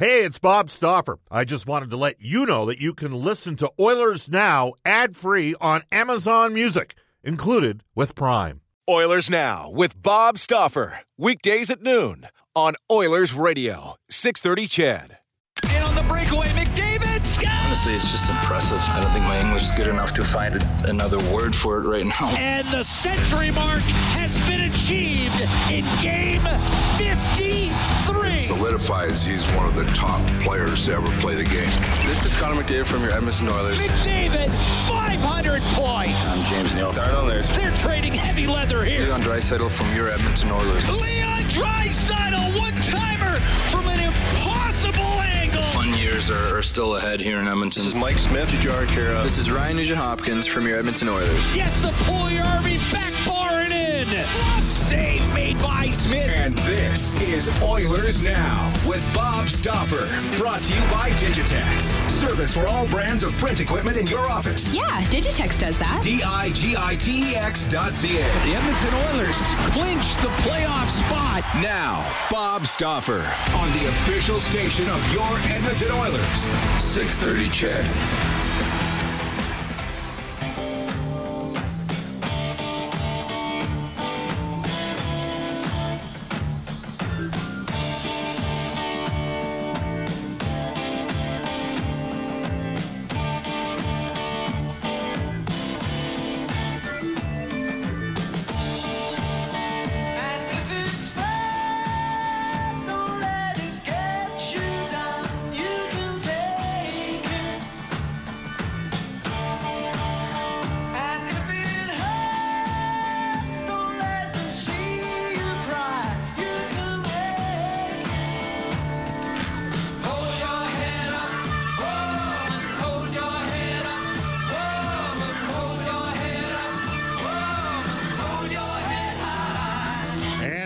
Hey, it's Bob Stauffer. I just wanted to let you know that you can listen to Oilers Now ad-free on Amazon Music, included with Prime. Oilers Now with Bob Stauffer, weekdays at noon on Oilers Radio, 630 CHED. And on the breakaway, McDavid scores! Honestly, it's just impressive. I don't think my English is good enough to find another word for it right now. And the century mark has been achieved in Game 53. It solidifies he's one of the top players to ever play the game. This is Connor McDavid from your Edmonton Oilers. McDavid, 500 points! I'm James Neal. They're trading heavy leather here. Leon Draisaitl from your Edmonton Oilers. Leon Draisaitl, one-timer from an impossible angle. Fun years are still ahead here in Edmonton. This is Mike Smith, Jajar Kira. This is Ryan Nugent-Hopkins from your Edmonton Oilers. Yes, the Pulley Army back bar and in. Love save made by Smith. And this is Oilers Now with Bob Stauffer. Brought to you by Digitex. Service for all brands of print equipment in your office. Yeah, Digitex does that. Digitex.ca. The Edmonton Oilers clinched the playoff spot. Now, Bob Stauffer on the official station of your Edmonton Oilers. 630 CHED.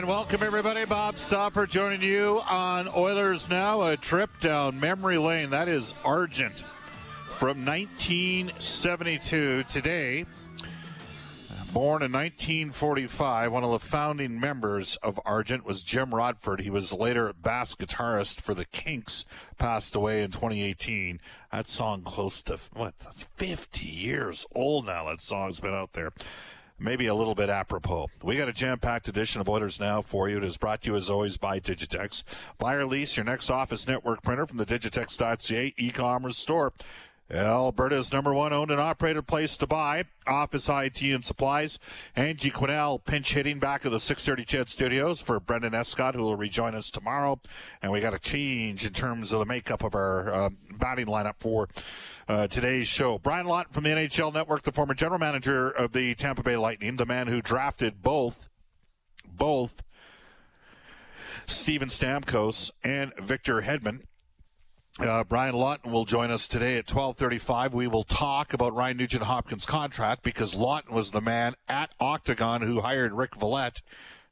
Welcome, everybody. Bob Stauffer joining you on Oilers Now, a trip down memory lane. That is Argent from 1972. Today, born in 1945, one of the founding members of Argent was Jim Rodford. He was later bass guitarist for the Kinks, passed away in 2018. That song close to, that's 50 years old now. That song's been out there. Maybe a little bit apropos. We got a jam-packed edition of Oilers Now for you. It is brought to you, as always, by Digitex. Buy or lease your next office network printer from the Digitex.ca e-commerce store. Alberta's number one owned and operated place to buy office IT and supplies. Angie Quinnell pinch hitting back at the 630 CHED studios for Brendan Escott, who will rejoin us tomorrow. And we got a change in terms of the makeup of our batting lineup for today's show. Brian Lawton from the NHL Network, the former general manager of the Tampa Bay Lightning, the man who drafted both Steven Stamkos and Victor Hedman. Brian Lawton will join us today at 12:35. We will talk about Ryan Nugent-Hopkins' contract because Lawton was the man at Octagon who hired Rick Vallette,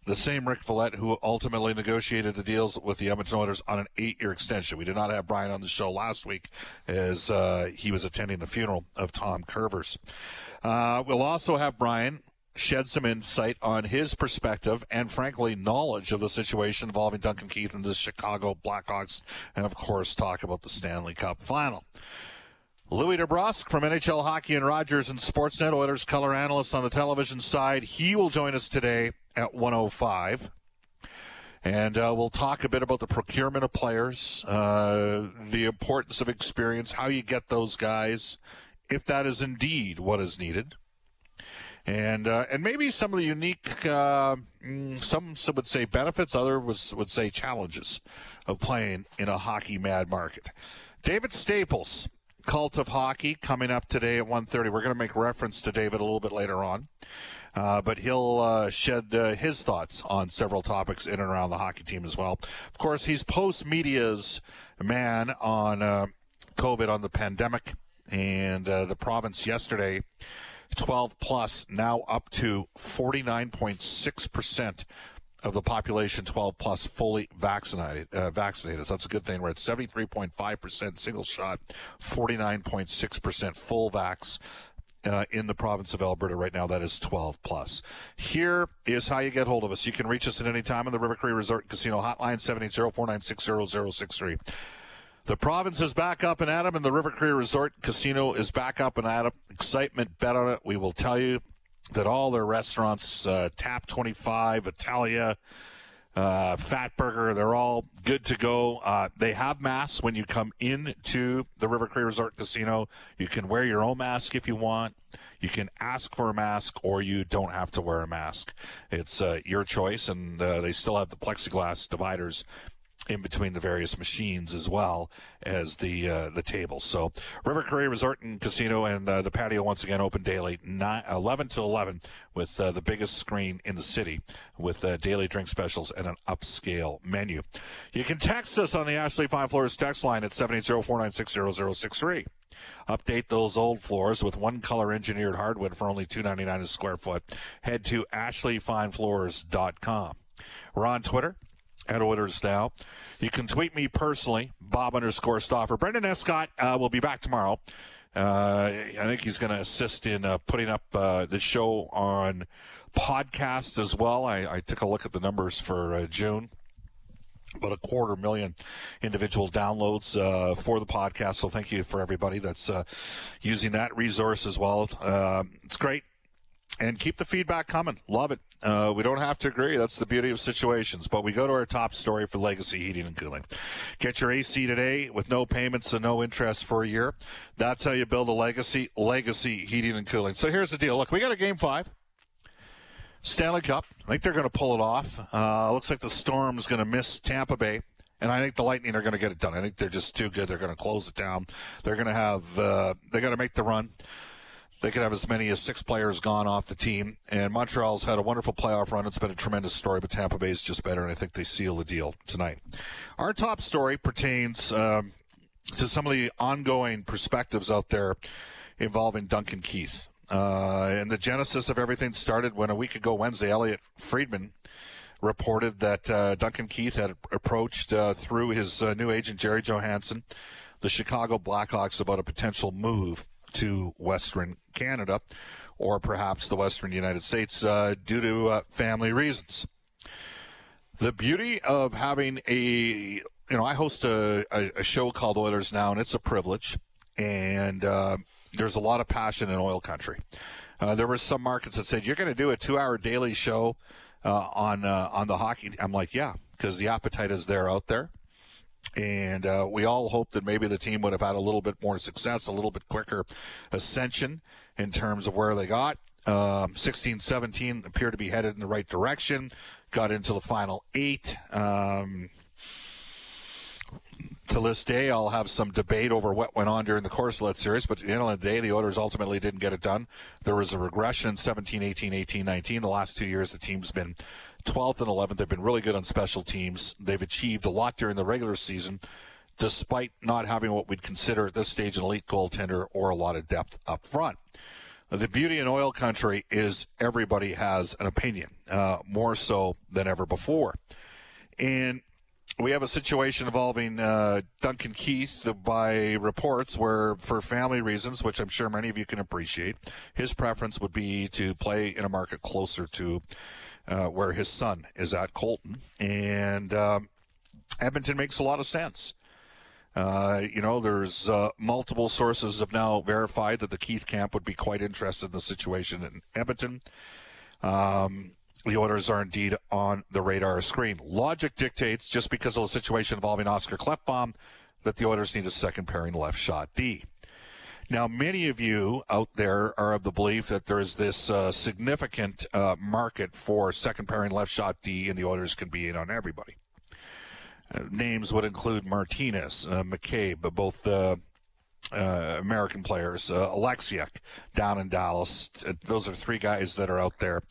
the same Rick Vallette who ultimately negotiated the deals with the Edmonton Oilers on an 8-year extension. We did not have Brian on the show last week as he was attending the funeral of Tom Curvers. We'll also have Brian shed some insight on his perspective and, frankly, knowledge of the situation involving Duncan Keith and the Chicago Blackhawks, and, of course, talk about the Stanley Cup final. Louis DeBrusque from NHL Hockey and Rogers and Sportsnet, Oilers color analyst on the television side. He will join us today at 1:05. And we'll talk a bit about the procurement of players, the importance of experience, how you get those guys, if that is indeed what is needed. And maybe some of the unique, some would say benefits, others would say challenges of playing in a hockey mad market. David Staples, Cult of Hockey, coming up today at 1:30. We're going to make reference to David a little bit later on, but he'll shed his thoughts on several topics in and around the hockey team as well. Of course, he's Post Media's man on COVID, on the pandemic, and the province yesterday. 12-plus, now up to 49.6% of the population 12-plus fully vaccinated. So that's a good thing. We're at 73.5% single shot, 49.6% full vax in the province of Alberta right now. That is 12-plus. Here is how you get hold of us. You can reach us at any time on the River Cree Resort Casino Hotline, 780-496-0063. The province is back up and at 'em, and the River Cree Resort Casino is back up and at 'em. Excitement, bet on it. We will tell you that all their restaurants, Tap 25, Italia, Fat Burger, they're all good to go. They have masks when you come into the River Cree Resort Casino. You can wear your own mask if you want. You can ask for a mask, or you don't have to wear a mask. It's your choice, and they still have the plexiglass dividers in between the various machines as well as the tables. So River Cree Resort and Casino and the patio once again open daily 11 to 11 with the biggest screen in the city with daily drink specials and an upscale menu. You can text us on the Ashley Fine Floors text line at 780-496-0063. Update those old floors with one color engineered hardwood for only $2.99 a square foot. Head to ashleyfinefloors.com. We're on Twitter at Oilers Now. You can tweet me personally, Bob_Stauffer. Brendan Escott will be back tomorrow. I think he's going to assist in putting up the show on podcast as well. I took a look at the numbers for June. About 250,000 individual downloads for the podcast. So thank you for everybody that's using that resource as well. It's great. And keep the feedback coming. Love it. We don't have to agree. That's the beauty of situations. But we go to our top story for Legacy Heating and Cooling. Get your AC today with no payments and no interest for a year. That's how you build a legacy. Legacy Heating and Cooling. So here's the deal. Look, we got a Game 5. Stanley Cup. I think they're going to pull it off. Looks like the Storm's going to miss Tampa Bay. And I think the Lightning are going to get it done. I think they're just too good. They're going to close it down. They're going to have they got to make the run. They could have as many as 6 players gone off the team. And Montreal's had a wonderful playoff run. It's been a tremendous story, but Tampa Bay's just better, and I think they seal the deal tonight. Our top story pertains to some of the ongoing perspectives out there involving Duncan Keith. And the genesis of everything started when a week ago Wednesday, Elliot Friedman reported that Duncan Keith had approached through his new agent, Jerry Johansson, the Chicago Blackhawks about a potential move to Western Canada, or perhaps the Western United States, due to family reasons. The beauty of having I host a show called Oilers Now, and it's a privilege, and there's a lot of passion in oil country. There were some markets that said, you're going to do a 2-hour daily show on the hockey. I'm like, yeah, because the appetite is there out there. And we all hoped that maybe the team would have had a little bit more success, a little bit quicker ascension in terms of where they got. 16-17 appear to be headed in the right direction, got into the final 8. To this day, I'll have some debate over what went on during the course of that series, but at the end of the day, the Oilers ultimately didn't get it done. There was a regression in 17-18, 18-19. The last 2 years, the team's been 12th and 11th. They've been really good on special teams. They've achieved a lot during the regular season, despite not having what we'd consider at this stage an elite goaltender or a lot of depth up front. The beauty in oil country is everybody has an opinion, more so than ever before. And we have a situation involving Duncan Keith by reports where, for family reasons, which I'm sure many of you can appreciate, his preference would be to play in a market closer to where his son is at, Colton. And Edmonton makes a lot of sense. There's multiple sources have now verified that the Keith camp would be quite interested in the situation in Edmonton. The Oilers are indeed on the radar screen. Logic dictates, just because of the situation involving Oscar Klefbom, that the Oilers need a second pairing left shot D. Now, many of you out there are of the belief that there is this significant market for second pairing left shot D, and the Oilers can be in on everybody. Names would include Martinez, McCabe, both American players, Alexiak down in Dallas. Those are 3 guys that are out there.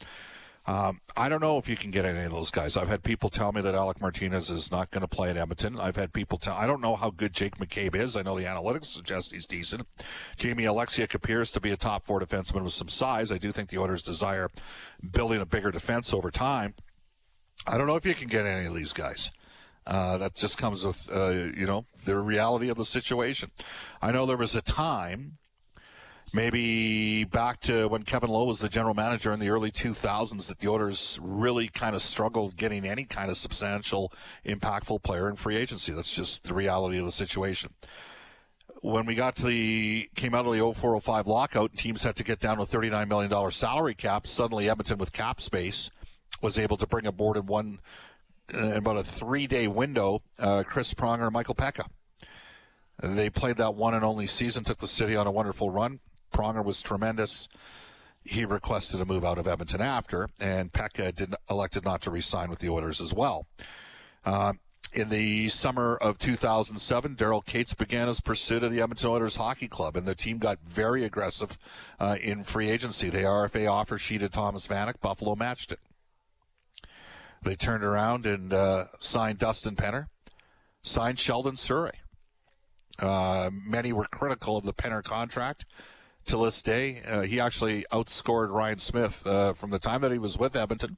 I don't know if you can get any of those guys. I've had people tell me that Alec Martinez is not going to play at Edmonton. I've had people tell, I don't know how good Jake McCabe is. I know the analytics suggest he's decent. Jamie Alexiak appears to be a top 4 defenseman with some size. I do think the Oilers desire building a bigger defense over time. I don't know if you can get any of these guys. That just comes with, the reality of the situation. I know there was a time maybe back to when Kevin Lowe was the general manager in the early 2000s, that the Oilers really kind of struggled getting any kind of substantial, impactful player in free agency. That's just the reality of the situation. When we got to came out of the 04-05 lockout, teams had to get down to $39 million salary cap. Suddenly Edmonton, with cap space, was able to bring aboard in about a 3-day window, Chris Pronger and Michael Pekka. They played that one and only season, took the city on a wonderful run. Pronger was tremendous. He requested a move out of Edmonton after, and Pekka elected not to re-sign with the Oilers as well. In the summer of 2007, Daryl Cates began his pursuit of the Edmonton Oilers Hockey Club, and the team got very aggressive in free agency. The RFA offer sheeted Thomas Vanek. Buffalo matched it. They turned around and signed Dustin Penner, signed Sheldon Surrey. Many were critical of the Penner contract. To this day, he actually outscored Ryan Smith from the time that he was with Edmonton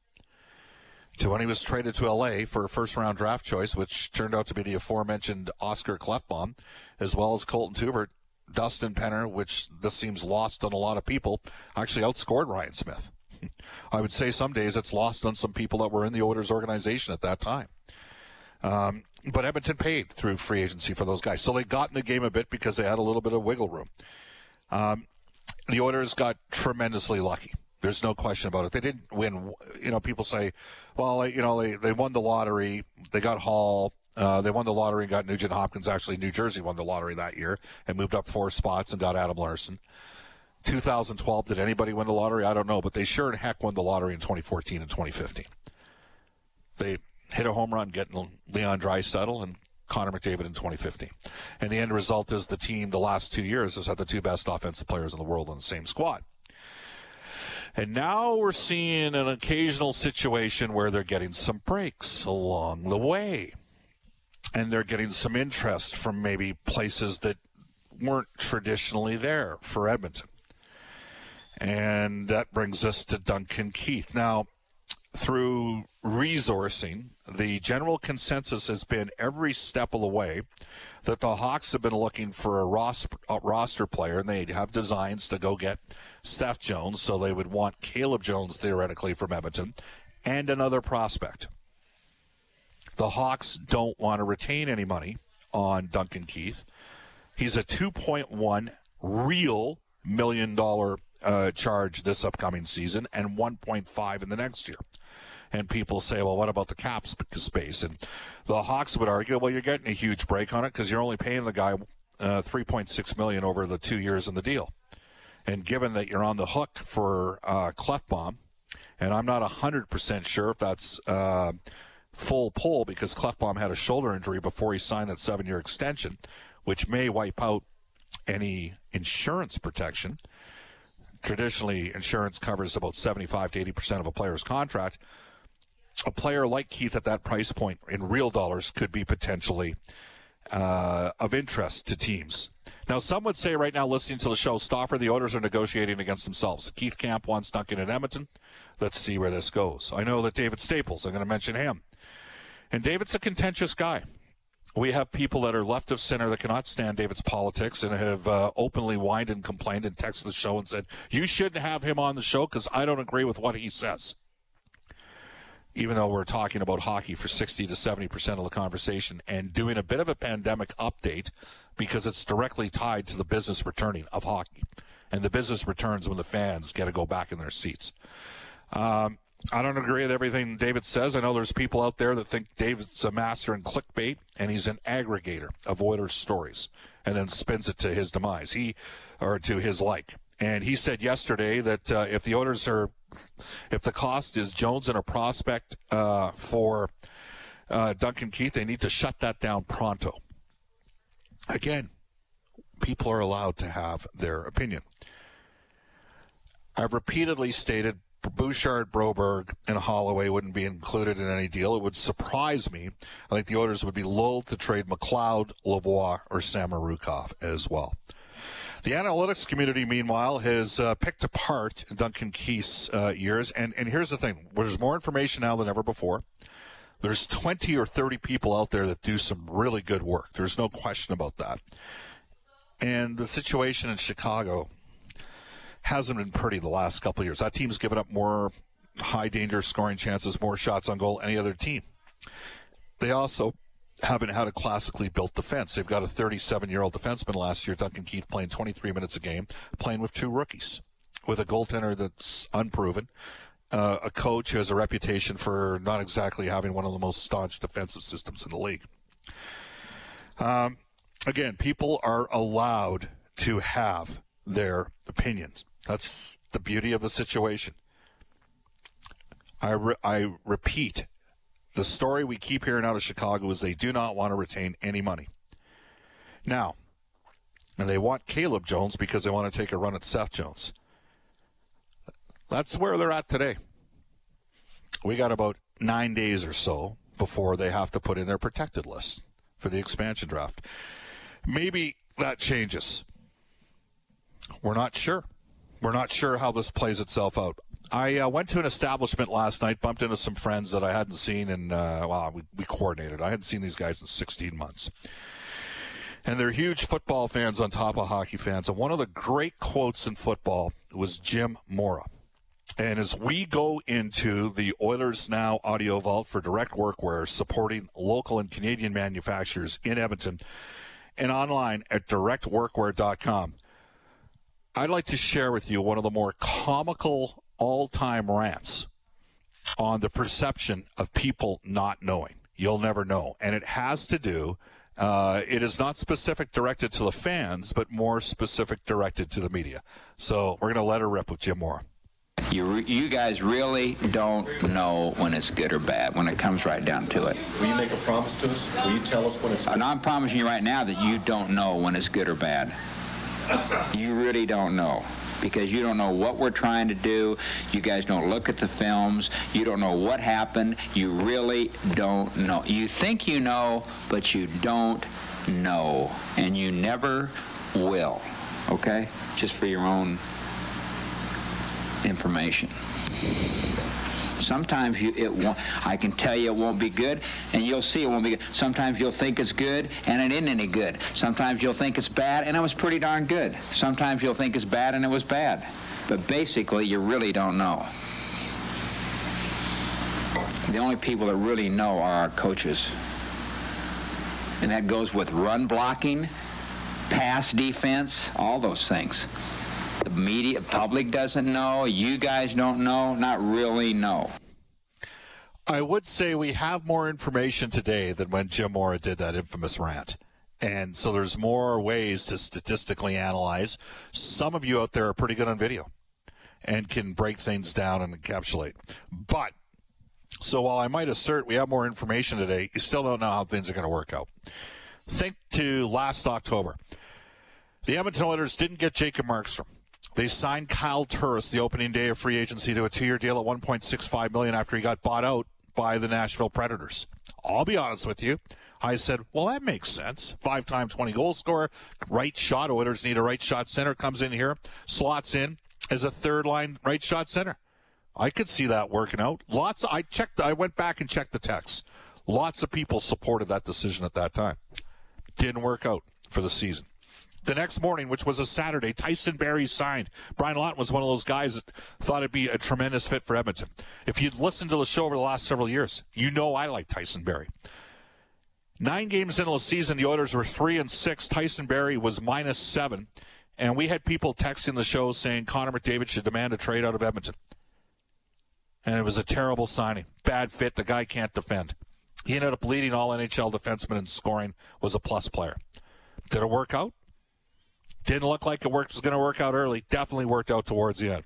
to when he was traded to LA for a first-round draft choice, which turned out to be the aforementioned Oscar Klefbom, as well as Colton Tubert. Dustin Penner, which this seems lost on a lot of people, actually outscored Ryan Smith. I would say some days it's lost on some people that were in the Oilers organization at that time. But Edmonton paid through free agency for those guys. So they got in the game a bit because they had a little bit of wiggle room. The Oilers got tremendously lucky. There's no question about it. They didn't win. You know, people say, well, you know, they won the lottery. They got Hall. They won the lottery and got Nugent-Hopkins. Actually, New Jersey won the lottery that year and moved up 4 spots and got Adam Larsson. 2012, did anybody win the lottery? I don't know, but they sure in heck won the lottery in 2014 and 2015. They hit a home run getting Leon Draisaitl and Connor McDavid in 2015. And the end result is the team the last 2 years has had the 2 best offensive players in the world on the same squad. And now we're seeing an occasional situation where they're getting some breaks along the way. And they're getting some interest from maybe places that weren't traditionally there for Edmonton. And that brings us to Duncan Keith. Now, through resourcing, the general consensus has been every step of the way that the Hawks have been looking for a roster player, and they have designs to go get Seth Jones, so they would want Caleb Jones, theoretically, from Edmonton, and another prospect. The Hawks don't want to retain any money on Duncan Keith. He's a $2.1 real million-dollar charge this upcoming season and 1.5 in the next year. And people say, well, what about the cap space? And the Hawks would argue, well, you're getting a huge break on it because you're only paying the guy $3.6 million over the 2 years in the deal. And given that you're on the hook for Klefbom, and I'm not 100% sure if that's full pull because Klefbom had a shoulder injury before he signed that 7-year extension, which may wipe out any insurance protection. Traditionally, insurance covers about 75 to 80% of a player's contract. A player like Keith at that price point in real dollars could be potentially of interest to teams. Now, some would say right now, listening to the show, Stauffer, the Oilers are negotiating against themselves. Keith Camp wants Duncan in Edmonton. Let's see where this goes. I know that David Staples, I'm going to mention him. And David's a contentious guy. We have people that are left of center that cannot stand David's politics and have openly whined and complained and texted the show and said, you shouldn't have him on the show because I don't agree with what he says. Even though we're talking about hockey for 60 to 70% of the conversation and doing a bit of a pandemic update because it's directly tied to the business returning of hockey. And the business returns when the fans get to go back in their seats. I don't agree with everything David says. I know there's people out there that think David's a master in clickbait, and he's an aggregator of Oilers stories and then spins it to his demise, to his like. And he said yesterday that if the cost is Jones and a prospect for Duncan Keith, they need to shut that down pronto. Again, people are allowed to have their opinion. I've repeatedly stated Bouchard, Broberg, and Holloway wouldn't be included in any deal. It would surprise me. I think the Oilers would be lulled to trade McLeod, Lavoie, or Samarukov as well. The analytics community, meanwhile, has picked apart Duncan Keith's years. And here's the thing. There's more information now than ever before. There's 20 or 30 people out there that do some really good work. There's no question about that. And the situation in Chicago, hasn't been pretty the last couple of years. That team's given up more high-danger scoring chances, more shots on goal, any other team. They also haven't had a classically built defense. They've got a 37-year-old defenseman last year, Duncan Keith, playing 23 minutes a game, playing with two rookies, with a goaltender that's unproven, a coach who has a reputation for not exactly having one of the most staunch defensive systems in the league. Again, people are allowed to have their opinions. That's the beauty of the situation. I repeat, the story we keep hearing out of Chicago is they do not want to retain any money. Now, and they want Caleb Jones because they want to take a run at Seth Jones. That's where they're at today. We got about 9 days or so before they have to put in their protected list for the expansion draft. Maybe that changes. We're not sure. We're not sure how this plays itself out. I went to an establishment last night, bumped into some friends that I hadn't seen, and we coordinated. I hadn't seen these guys in 16 months. And they're huge football fans on top of hockey fans. And one of the great quotes in football was Jim Mora. And as we go into the Oilers Now Audio Vault for direct workwear, supporting local and Canadian manufacturers in Edmonton, and online at directworkwear.com, I'd like to share with you one of the more comical all-time rants on the perception of people not knowing. You'll never know. And it has to do, it is not specific directed to the fans, but more specific directed to the media. So we're going to let her rip with Jim Mora. You guys really don't know when it's good or bad, when it comes right down to it. Will you make a promise to us? Will you tell us when it's good? And I'm promising you right now that you don't know when it's good or bad. You really don't know. Because you don't know what we're trying to do. You guys don't look at the films. You don't know what happened. You really don't know. You think you know, but you don't know. And you never will, okay? Just for your own information. Sometimes I can tell you it won't be good, and you'll see it won't be good. Sometimes you'll think it's good, and it isn't any good. Sometimes you'll think it's bad, and it was pretty darn good. Sometimes you'll think it's bad, and it was bad. But basically, you really don't know. The only people that really know are our coaches. And that goes with run blocking, pass defense, all those things. The media, public doesn't know. You guys don't know. Not really know. I would say we have more information today than when Jim Mora did that infamous rant. And so there's more ways to statistically analyze. Some of you out there are pretty good on video and can break things down and encapsulate. But, so while I might assert we have more information today, you still don't know how things are going to work out. Think to last October. The Edmonton Oilers didn't get Jacob Markstrom. They signed Kyle Turris the opening day of free agency to a 2-year deal at $1.65 million after he got bought out by the Nashville Predators. I'll be honest with you. I said, well, that makes sense. 5-time 20-goal scorer, right shot. Oilers need a right shot center. Comes in here, slots in as a third-line right shot center. I could see that working out. I went back and checked the text. Lots of people supported that decision at that time. Didn't work out for the season. The next morning, which was a Saturday, Tyson Berry signed. Brian Lawton was one of those guys that thought it'd be a tremendous fit for Edmonton. If you'd listened to the show over the last several years, you know I like Tyson Berry. 9 games into the season, the Oilers were 3-6. Tyson Berry was -7. And we had people texting the show saying Connor McDavid should demand a trade out of Edmonton. And it was a terrible signing. Bad fit. The guy can't defend. He ended up leading all NHL defensemen in scoring, was a plus player. Did it work out? Didn't look like it was going to work out early. Definitely worked out towards the end.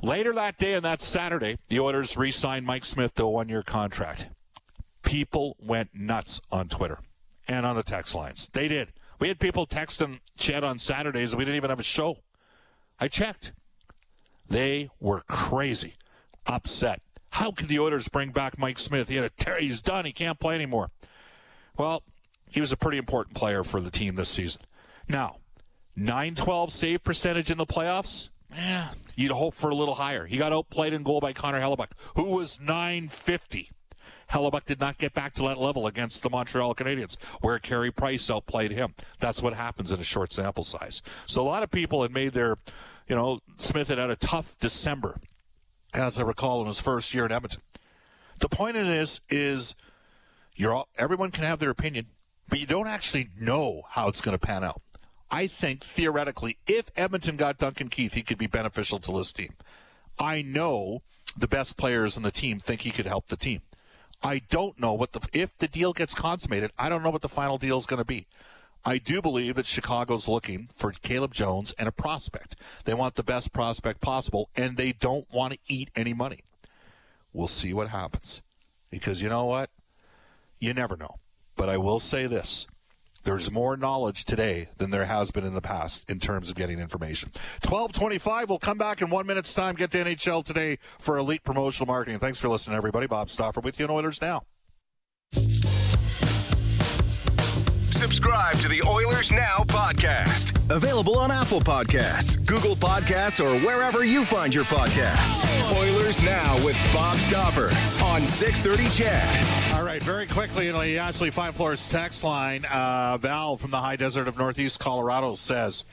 Later that day and that Saturday, the Oilers re-signed Mike Smith to a 1-year contract. People went nuts on Twitter and on the text lines. They did. We had people text and chat on Saturdays. We didn't even have a show. I checked. They were crazy, upset. How could the Oilers bring back Mike Smith? He's done. He can't play anymore. Well, he was a pretty important player for the team this season. Now, 912 save percentage in the playoffs, you'd hope for a little higher. He got outplayed in goal by Connor Hellebuck, who was 950. Hellebuck did not get back to that level against the Montreal Canadiens, where Carey Price outplayed him. That's what happens in a short sample size. So a lot of people had made their, you know, Smith had had a tough December, as I recall, in his first year in Edmonton. The point of this is everyone can have their opinion, but you don't actually know how it's going to pan out. I think, theoretically, if Edmonton got Duncan Keith, he could be beneficial to this team. I know the best players in the team think he could help the team. I don't know if the deal gets consummated, I don't know what the final deal is going to be. I do believe that Chicago's looking for Caleb Jones and a prospect. They want the best prospect possible, and they don't want to eat any money. We'll see what happens. Because you know what? You never know. But I will say this. There's more knowledge today than there has been in the past in terms of getting information. 12:25, we'll come back in 1 minute's time, get to NHL Today for Elite Promotional Marketing. Thanks for listening, everybody. Bob Stauffer with you on Oilers Now. Subscribe to the Oilers Now podcast. Available on Apple Podcasts, Google Podcasts, or wherever you find your podcasts. Oilers Now with Bob Stauffer on 630 Chad. All right, very quickly in the Ashley Five Floors text line, Val from the high desert of northeast Colorado says,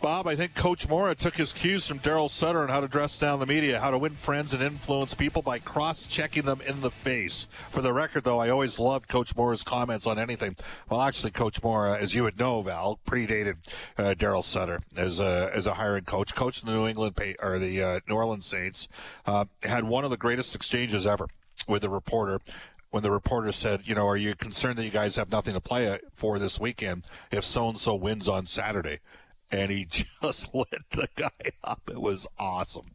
Bob, I think Coach Mora took his cues from Darryl Sutter on how to dress down the media, how to win friends and influence people by cross-checking them in the face. For the record, though, I always loved Coach Mora's comments on anything. Well, actually, Coach Mora, as you would know, Val, predated Darryl Sutter as a hiring coach. Coached the New Orleans Saints. Had one of the greatest exchanges ever with a reporter. When the reporter said, you know, are you concerned that you guys have nothing to play for this weekend if so-and-so wins on Saturday? And he just lit the guy up. It was awesome.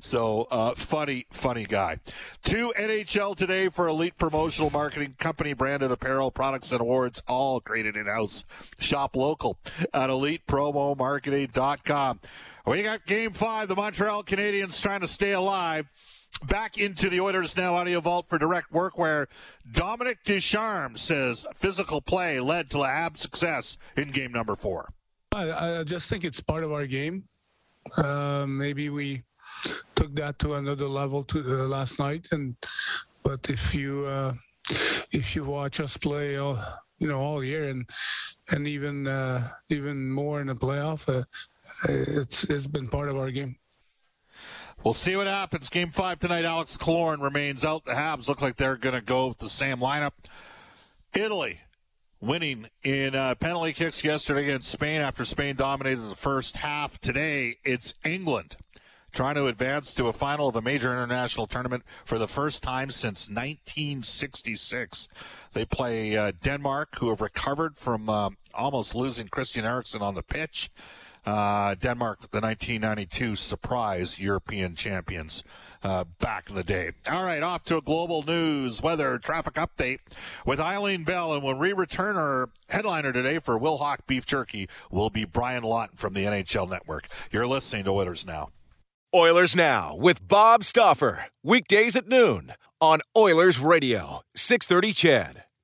So, funny guy. To NHL Today for Elite Promotional Marketing, company branded apparel, products, and awards, all created in-house. Shop local at elitepromomarketing.com. We got Game 5, the Montreal Canadiens trying to stay alive. Back into the Oilers Now Audio Vault for direct workwear. Dominic Ducharme says physical play led to Lahab's success in game number 4. I just think it's part of our game. Maybe we took that to another level last night, but if you watch us play all year and even more in the playoff, it's been part of our game. We'll see what happens. Game 5 tonight. Alex Killorn remains out. The Habs look like they're going to go with the same lineup. Italy winning in penalty kicks yesterday against Spain after Spain dominated the first half. Today, it's England trying to advance to a final of a major international tournament for the first time since 1966. They play Denmark, who have recovered from almost losing Christian Eriksen on the pitch. Denmark, the 1992 surprise European champions back in the day. All right, off to a global news weather traffic update with Eileen Bell. And when we return, our headliner today for Will Hawk Beef Jerky will be Brian Lawton from the NHL Network. You're listening to Oilers Now. Oilers Now with Bob Stauffer. Weekdays at noon on Oilers Radio, 630 CHED.